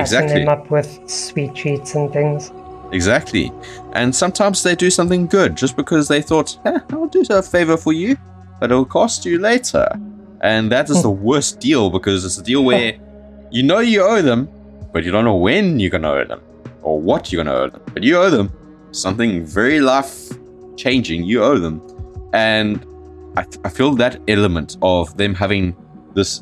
exactly. them up with sweet treats and things. Exactly. And sometimes they do something good just because they thought, eh, I'll do a favor for you, but it'll cost you later. And that is the worst deal, because it's a deal where you know you owe them, but you don't know when you're going to owe them or what you're going to owe them. But you owe them something very life-changing. You owe them. And I, th- I feel that element of them having this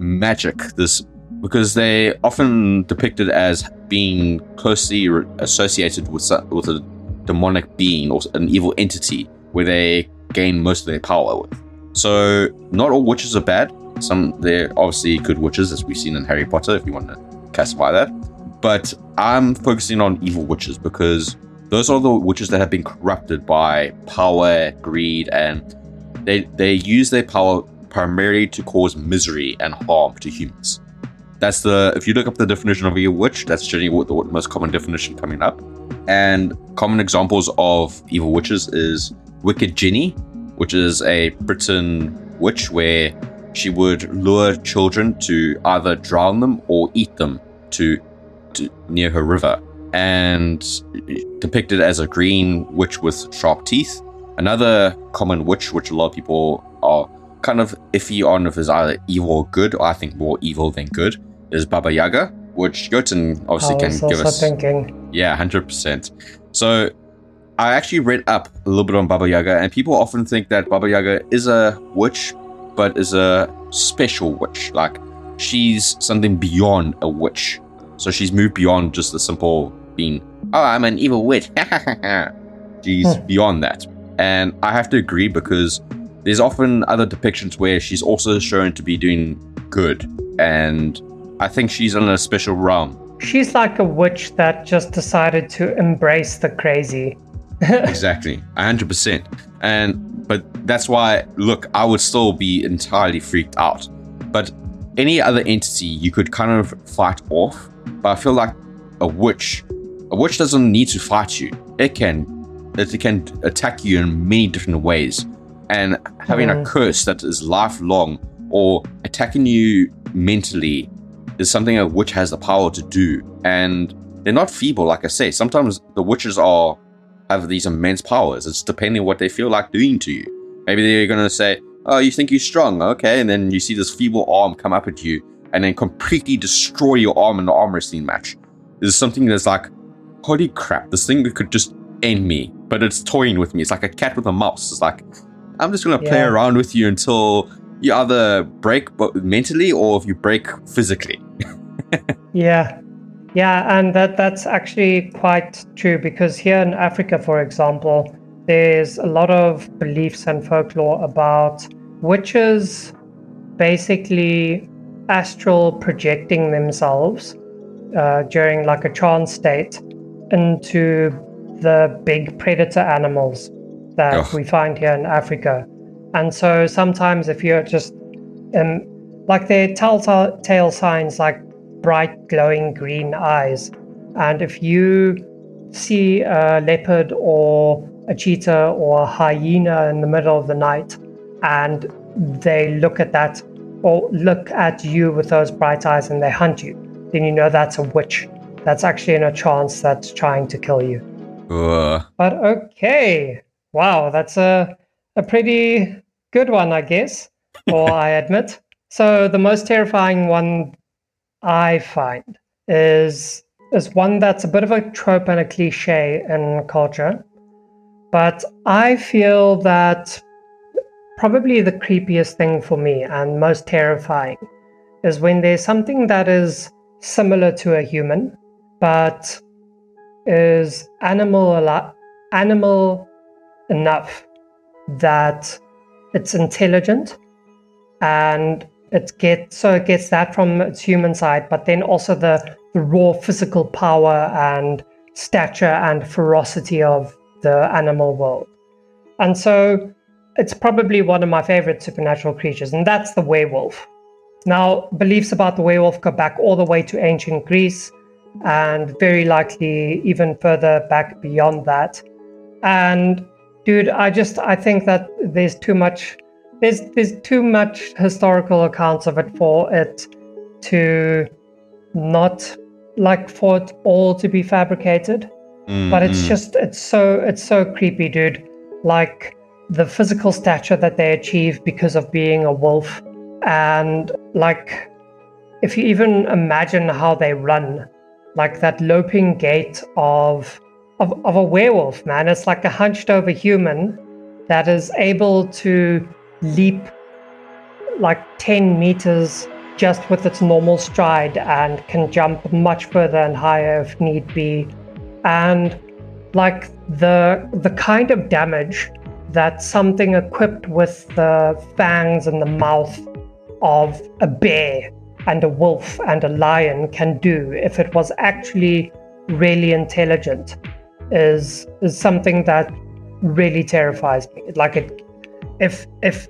magic, this because they're often depicted as being closely re- associated with su- with a demonic being or an evil entity where they gain most of their power with. So not all witches are bad. Some, they're obviously good witches, as we've seen in Harry Potter, if you want to classify that. But I'm focusing on evil witches because Those are the witches that have been corrupted by power, greed, and they they use their power primarily to cause misery and harm to humans. That's the, if you look up the definition of a witch, that's generally what the most common definition coming up. And common examples of evil witches is Wicked Jenny, which is a Britain witch where she would lure children to either drown them or eat them to, to near her river. And depicted as a green witch with sharp teeth. Another common witch, which a lot of people are kind of iffy on if it's either evil or good, or I think more evil than good, is Baba Yaga, which Jotun obviously I was can give us. Thinking. Yeah, one hundred percent. So I actually read up a little bit on Baba Yaga, and people often think that Baba Yaga is a witch, but is a special witch. Like, she's something beyond a witch. So she's moved beyond just the simple being, oh, I'm an evil witch. She's beyond that. And I have to agree, because there's often other depictions where she's also shown to be doing good. And I think she's in a special realm. She's like a witch that just decided to embrace the crazy. Exactly. one hundred percent. And, but that's why, look, I would still be entirely freaked out. But any other entity you could kind of fight off. But I feel like a witch, a witch doesn't need to fight you. It can, it can attack you in many different ways. And having mm. a curse that is lifelong or attacking you mentally is something a witch has the power to do. And they're not feeble, like I say. Sometimes the witches are have these immense powers. It's depending on what they feel like doing to you. Maybe they're going to say, oh, you think you're strong, okay. And then you see this feeble arm come up at you and then completely destroy your arm in the arm wrestling match. There's something that's like, holy crap, this thing could just end me, but it's toying with me. It's like a cat with a mouse. It's like, I'm just going to yeah. play around with you until you either break mentally or if you break physically. yeah. Yeah, and that that's actually quite true, because here in Africa, for example, there's a lot of beliefs and folklore about witches basically astral projecting themselves uh, during like a trance state into the big predator animals that Ugh. we find here in Africa. And so sometimes if you're just um, like they're telltale signs like bright glowing green eyes, and if you see a leopard or a cheetah or a hyena in the middle of the night and they look at that or look at you with those bright eyes and they hunt you, then you know that's a witch. That's actually in a trance that's trying to kill you. Uh. But okay. Wow, that's a, a pretty good one, I guess. Or I admit. So the most terrifying one I find is is one that's a bit of a trope and a cliche in culture. But I feel that probably the creepiest thing for me and most terrifying is when there's something that is similar to a human, but is animal, animal enough that it's intelligent and it gets, so it gets that from its human side, but then also the, the raw physical power and stature and ferocity of the animal world. And so it's probably one of my favorite supernatural creatures, and that's the werewolf. Now, beliefs about the werewolf go back all the way to ancient Greece and very likely even further back beyond that. And dude, I just I think that there's too much there's there's too much historical accounts of it for it to not like for it all to be fabricated. Mm-hmm. But it's just, it's so, it's so creepy, dude. Like the physical stature that they achieve because of being a wolf. And like, if you even imagine how they run, like that loping gait of, of, of a werewolf, man, it's like a hunched over human that is able to leap like ten meters just with its normal stride and can jump much further and higher if need be. And like the the kind of damage that something equipped with the fangs and the mouth of a bear and a wolf and a lion can do if it was actually really intelligent is is something that really terrifies me. Like it, if if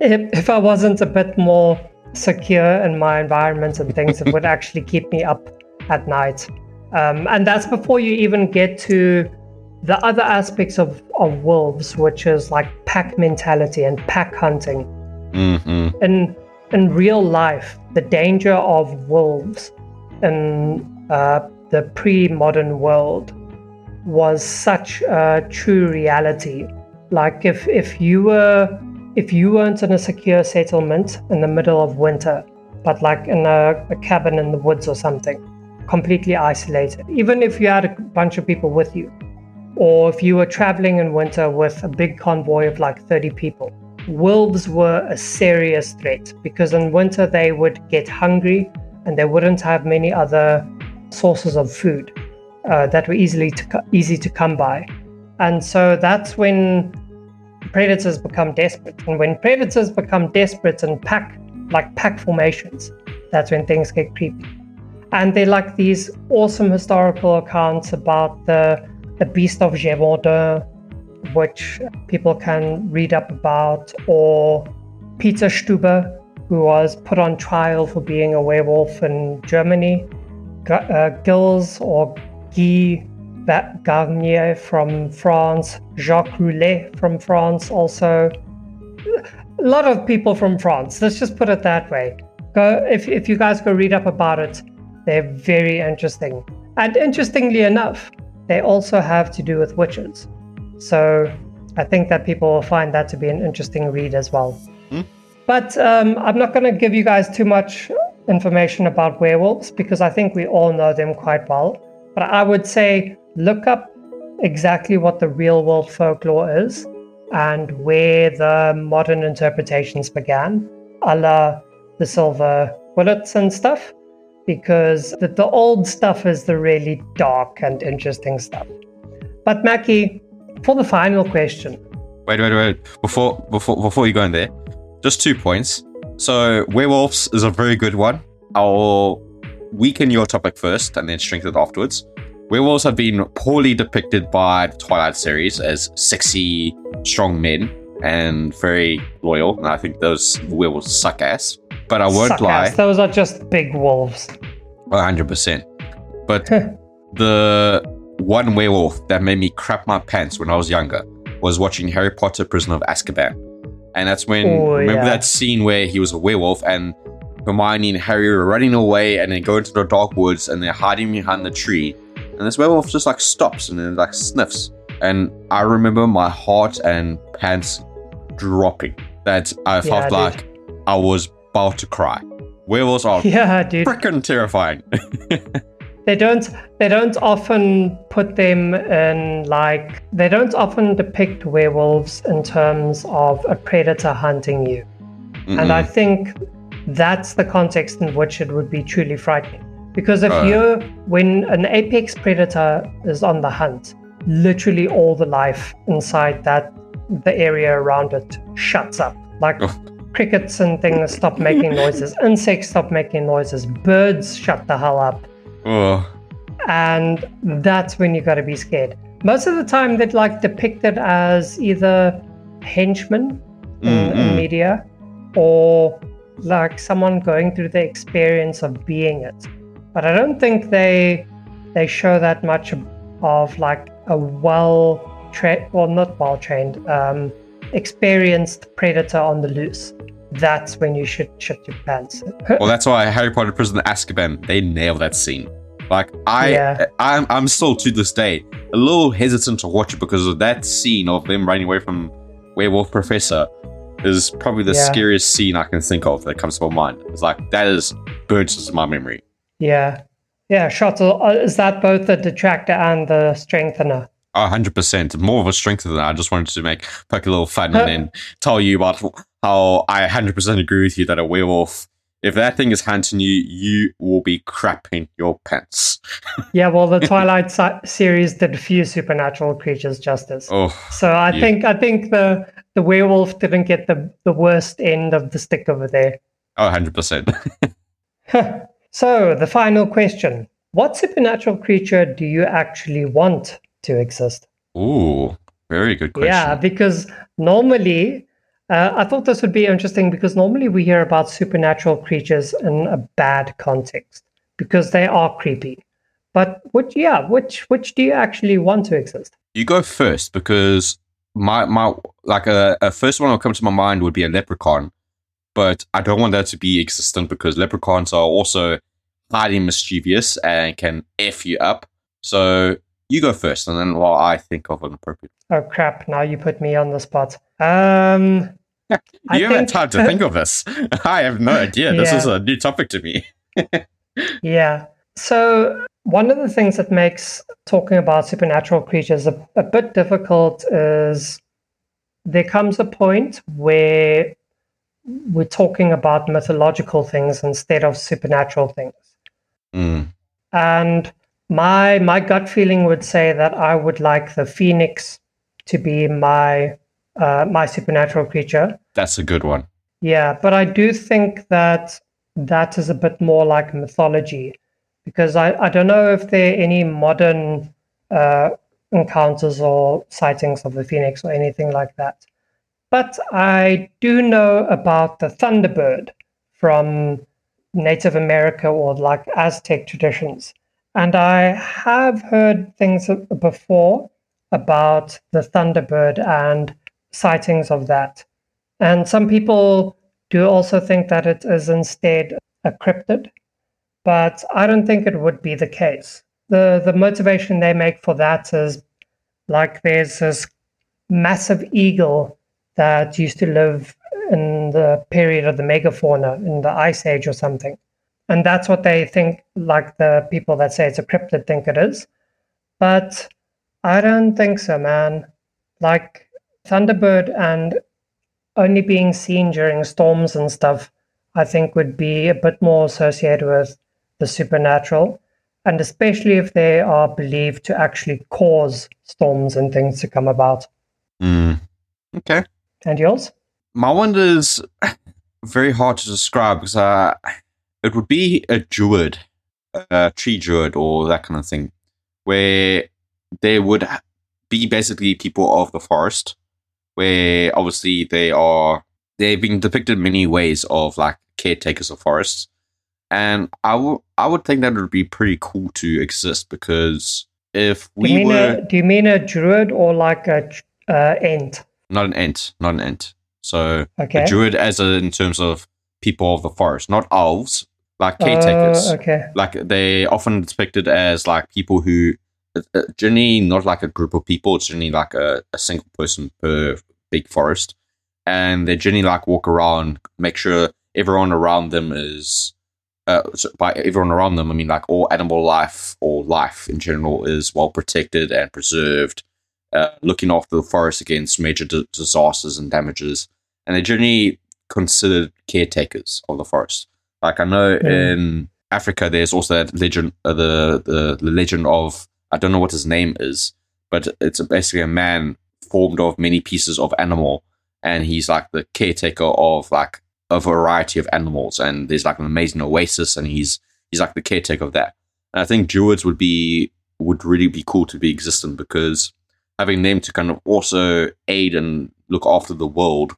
if, if I wasn't a bit more secure in my environment and things, it would actually keep me up at night. Um, and that's before you even get to the other aspects of, of wolves, which is like pack mentality and pack hunting. Mm-hmm. In in real life, the danger of wolves in uh, the pre-modern world was such a true reality. Like if if you were if you weren't in a secure settlement in the middle of winter, but like in a, a cabin in the woods or something, completely isolated, even if you had a bunch of people with you, or if you were traveling in winter with a big convoy of like thirty people, wolves were a serious threat, because in winter they would get hungry and they wouldn't have many other sources of food uh, that were easily to, easy to come by. And so that's when predators become desperate. And when predators become desperate and pack, like pack formations, that's when things get creepy. And they're like these awesome historical accounts about the, the Beast of Gévaudan, which people can read up about, or Peter Stuber, who was put on trial for being a werewolf in Germany, G- uh, Gilles or Guy Garnier from France, Jacques Roulet from France also. A lot of people from France, let's just put it that way. Go, if, if you guys go read up about it, they're very interesting. And interestingly enough, they also have to do with witches. So I think that people will find that to be an interesting read as well. Hmm? But um, I'm not going to give you guys too much information about werewolves, because I think we all know them quite well. But I would say look up exactly what the real world folklore is and where the modern interpretations began, a la the silver bullets and stuff, because the, the old stuff is the really dark and interesting stuff. But Mackie, for the final question. Wait, wait, wait. Before before before you go in there, just two points. So werewolves is a very good one. I'll weaken your topic first and then strengthen it afterwards. Werewolves have been poorly depicted by the Twilight series as sexy, strong men and very loyal. And I think those werewolves suck ass. But I won't suck lie. Ass. Those are just big wolves. one hundred percent. But the... one werewolf that made me crap my pants when I was younger was watching Harry Potter Prisoner of Azkaban. And that's when, Ooh, remember yeah. that scene where he was a werewolf and Hermione and Harry were running away and they go into the dark woods and they're hiding behind the tree. And this werewolf just like stops and then like sniffs. And I remember my heart and pants dropping. That I felt yeah, like dude. I was about to cry. Werewolves are yeah, freaking terrifying. They don't they don't often put them in like they don't often depict werewolves in terms of a predator hunting you. Mm-mm. And I think that's the context in which it would be truly frightening. Because if uh. you're when an apex predator is on the hunt, literally all the life inside that the area around it shuts up. Like oh. crickets and things stop making noises, insects stop making noises, birds shut the hell up. Oh. And that's when you got to be scared. Most of the time, they're like depicted as either henchmen in, in media, or like someone going through the experience of being it. But I don't think they they show that much of like a well trained, well not well trained, um, experienced predator on the loose. That's when you should shit your pants. Well, that's why Harry Potter Prisoner of Azkaban, they nailed that scene. Like I, yeah. I'm, I'm still to this day a little hesitant to watch it because of that scene of them running away from Werewolf Professor is probably the yeah. scariest scene I can think of that comes to my mind. It's like that is burnt in my memory. Yeah, yeah. Shots is that both the detractor and the strengthener. A hundred percent, more of a strengthener. I just wanted to make poke a little fun huh? and then tell you about how I one hundred percent agree with you that a werewolf, if that thing is hunting you, you will be crapping your pants. Yeah, well, the Twilight si- series did few supernatural creatures justice. Oh, so I yeah. think I think the the werewolf didn't get the, the worst end of the stick over there. Oh, one hundred percent. So, the final question. What supernatural creature do you actually want to exist? Ooh, very good question. Yeah, because normally, uh, I thought this would be interesting because normally we hear about supernatural creatures in a bad context because they are creepy. But which, yeah, which which do you actually want to exist? You go first because my my like a, a first one that will come to my mind would be a leprechaun, but I don't want that to be existent because leprechauns are also highly mischievous and can f you up. So you go first, and then while I think of an appropriate. Oh crap! Now you put me on the spot. Um, you I haven't think... time to think of this. I have no idea. This yeah. is a new topic to me. Yeah. So. One of the things that makes talking about supernatural creatures a, a bit difficult is there comes a point where we're talking about mythological things instead of supernatural things. Mm. And my my gut feeling would say that I would like the phoenix to be my uh, my supernatural creature. That's a good one. Yeah, but I do think that that is a bit more like mythology. Because I, I don't know if there are any modern uh, encounters or sightings of the phoenix or anything like that. But I do know about the thunderbird from Native America or like Aztec traditions. And I have heard things before about the thunderbird and sightings of that. And some people do also think that it is instead a cryptid. But I don't think it would be the case. The the motivation they make for that is like there's this massive eagle that used to live in the period of the megafauna in the Ice Age or something. And that's what they think, like the people that say it's a cryptid think it is. But I don't think so, man. Like thunderbird and only being seen during storms and stuff, I think would be a bit more associated with the supernatural, and especially if they are believed to actually cause storms and things to come about. Mm. Okay. And yours? My one is very hard to describe because uh, it would be a druid, a tree druid or that kind of thing, where there would be basically people of the forest, where obviously they are, they've been depicted many ways of like caretakers of forests. And I, w- I would think that would be pretty cool to exist because if we do were... A, do you mean a druid or like a uh, ent? Not an ent, not an ent. So okay. A druid as a, in terms of people of the forest, not elves, like caretakers. Uh, okay. Like they're often depicted as like people who, uh, generally not like a group of people, it's generally like a, a single person per big forest. And they generally like walk around, make sure everyone around them is... Uh, so by everyone around them, I mean like all animal life or life in general is well protected and preserved, uh, looking after the forest against major d- disasters and damages. And they're generally considered caretakers of the forest. Like I know mm. in Africa, there's also that legend, uh, the, the the legend of, I don't know what his name is, but it's basically a man formed of many pieces of animal. And he's like the caretaker of like a variety of animals, and there's like an amazing oasis, and he's he's like the caretaker of that. And I think druids would be would really be cool to be existent because having them to kind of also aid and look after the world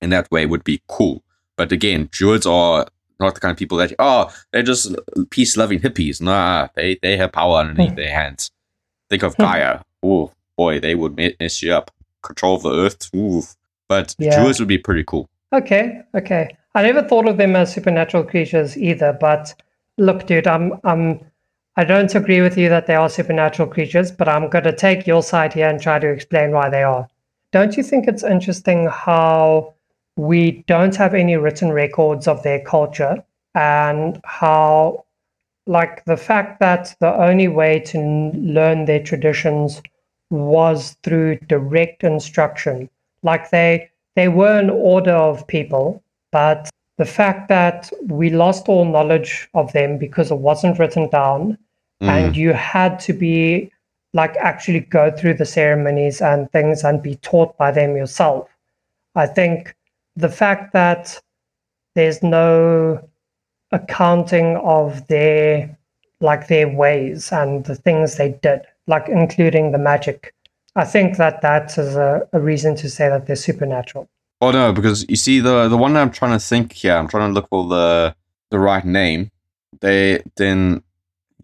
in that way would be cool. But again, druids are not the kind of people that oh they're just peace loving hippies. Nah, they they have power underneath hmm. their hands. Think of Gaia. Oh boy, they would mess you up. Control of the earth. Ooh. But yeah. Druids would be pretty cool. Okay, okay. I never thought of them as supernatural creatures either, but look, dude, I'm, I'm, I don't agree with you that they are supernatural creatures, but I'm going to take your side here and try to explain why they are. Don't you think it's interesting how we don't have any written records of their culture and how, like, the fact that the only way to learn their traditions was through direct instruction? Like, they... They were an order of people, but the fact that we lost all knowledge of them because it wasn't written down mm. and you had to be like actually go through the ceremonies and things and be taught by them yourself. I think the fact that there's no accounting of their like their ways and the things they did like including the magic. I think that that is a, a reason to say that they're supernatural. Oh no, because you see, the the one I'm trying to think here, I'm trying to look for the the right name. They then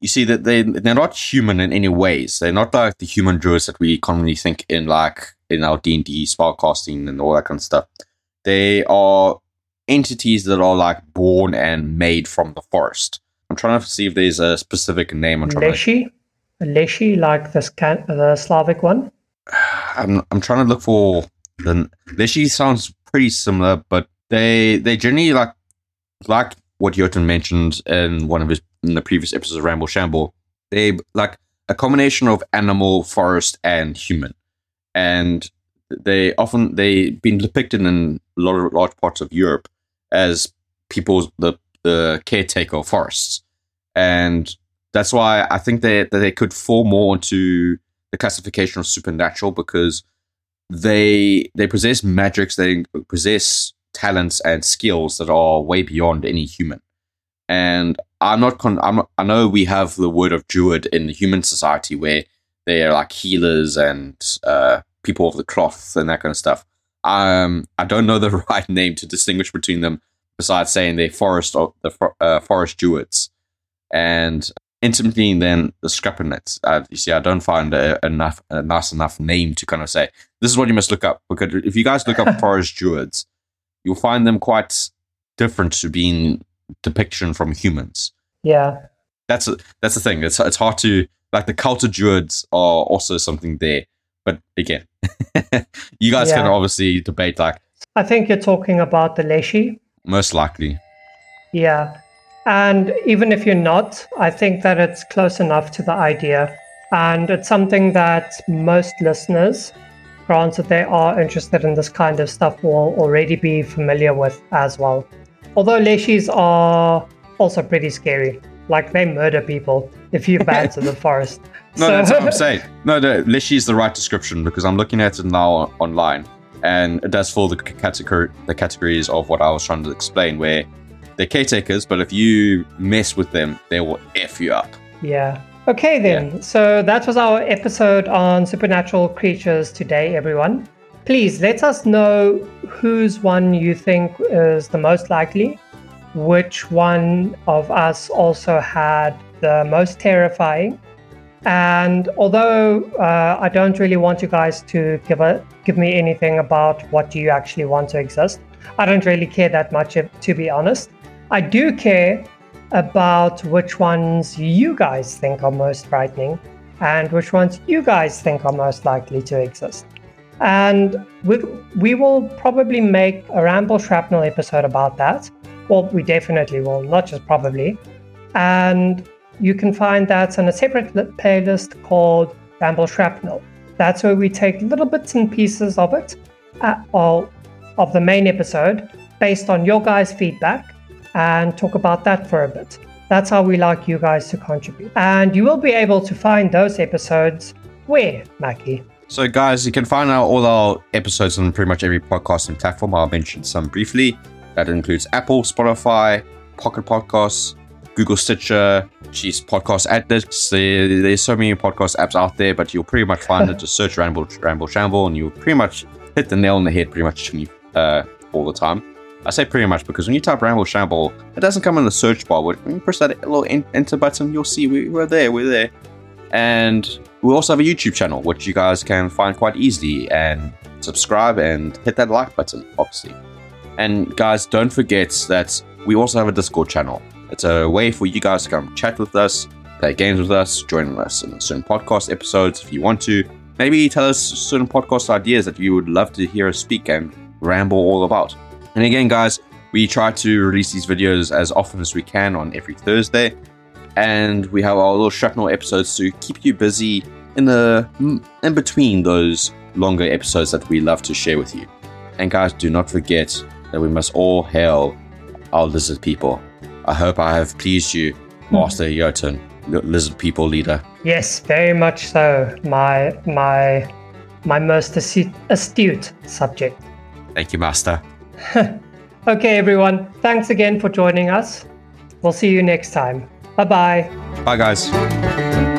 you see that they they're not human in any ways. They're not like the human druids that we commonly think in, like in our D and D spellcasting and all that kind of stuff. They are entities that are like born and made from the forest. I'm trying to see if there's a specific name. I'm trying Leshy? to. Leshy, like the, Scan- the Slavic one? I'm I'm trying to look for the Leshy. Sounds pretty similar, but they they generally like like what Jotun mentioned in one of his in the previous episodes of Ramble Shamble. They like a combination of animal, forest, and human, and they often they've been depicted in a lot of large parts of Europe as people's the the caretaker of forests, and that's why I think they, that they could fall more into the classification of supernatural, because they they possess magics, they possess talents and skills that are way beyond any human. And I'm not, con- I'm not I know we have the word of druid in the human society where they are like healers and uh, people of the cloth and that kind of stuff. Um, I don't know the right name to distinguish between them besides saying they're forest or the uh, forest druids. And intimately, then the Scrapnets. Uh, you see, I don't find a, enough a nice enough name to kind of say this is what you must look up, because if you guys look up forest druids, you'll find them quite different to being depiction from humans. Yeah, that's a, that's the thing. It's it's hard to like the cult of druids are also something there, but again, you guys yeah. can obviously debate. Like, I think you're talking about the Leshy, most likely. Yeah. And even if you're not, I think that it's close enough to the idea. And it's something that most listeners, granted they are interested in this kind of stuff, will already be familiar with as well. Although Leshies are also pretty scary. Like, they murder people if you band to the forest. No, so... that's what I'm saying. No, no, Leshy is the right description, because I'm looking at it now online. And it does fall the category, the categories of what I was trying to explain, where they're caretakers, but if you mess with them, they will F you up. Yeah. Okay, then. Yeah. So that was our episode on supernatural creatures today, everyone. Please let us know whose one you think is the most likely, which one of us also had the most terrifying. And although uh, I don't really want you guys to give a, give me anything about what you actually want to exist, I don't really care that much, if, to be honest. I do care about which ones you guys think are most frightening and which ones you guys think are most likely to exist. And we, we will probably make a Ramble Shrapnel episode about that. Well, we definitely will, not just probably. And you can find that on a separate playlist called Ramble Shrapnel. That's where we take little bits and pieces of it, uh, or of the main episode, based on your guys' feedback, and talk about that for a bit. That's how we like you guys to contribute. And you will be able to find those episodes where, Mackie? So guys, you can find out all our episodes on pretty much every podcasting platform. I'll mention some briefly. That includes Apple, Spotify, Pocket Podcasts, Google Stitcher, geez, Podcast Atlas. There's so many podcast apps out there, but you'll pretty much find it. Just search Ramble, Ramble Shamble, and you'll pretty much hit the nail on the head pretty much uh, all the time. I say pretty much because when you type Ramble Shamble, it doesn't come in the search bar. When you push that little enter button, you'll see we, we're there, we're there. And we also have a YouTube channel, which you guys can find quite easily. And subscribe and hit that like button, obviously. And guys, don't forget that we also have a Discord channel. It's a way for you guys to come chat with us, play games with us, join us in certain podcast episodes if you want to. Maybe tell us certain podcast ideas that you would love to hear us speak and ramble all about. And again, guys, we try to release these videos as often as we can on every Thursday. And we have our little shrapnel episodes to keep you busy in the in between those longer episodes that we love to share with you. And guys, do not forget that we must all hail our lizard people. I hope I have pleased you, Master mm-hmm. Jotun, lizard people leader. Yes, very much so, my my my most astute subject. Thank you, Master. Okay, everyone. Thanks again for joining us. We'll see you next time. Bye-bye. Bye, guys.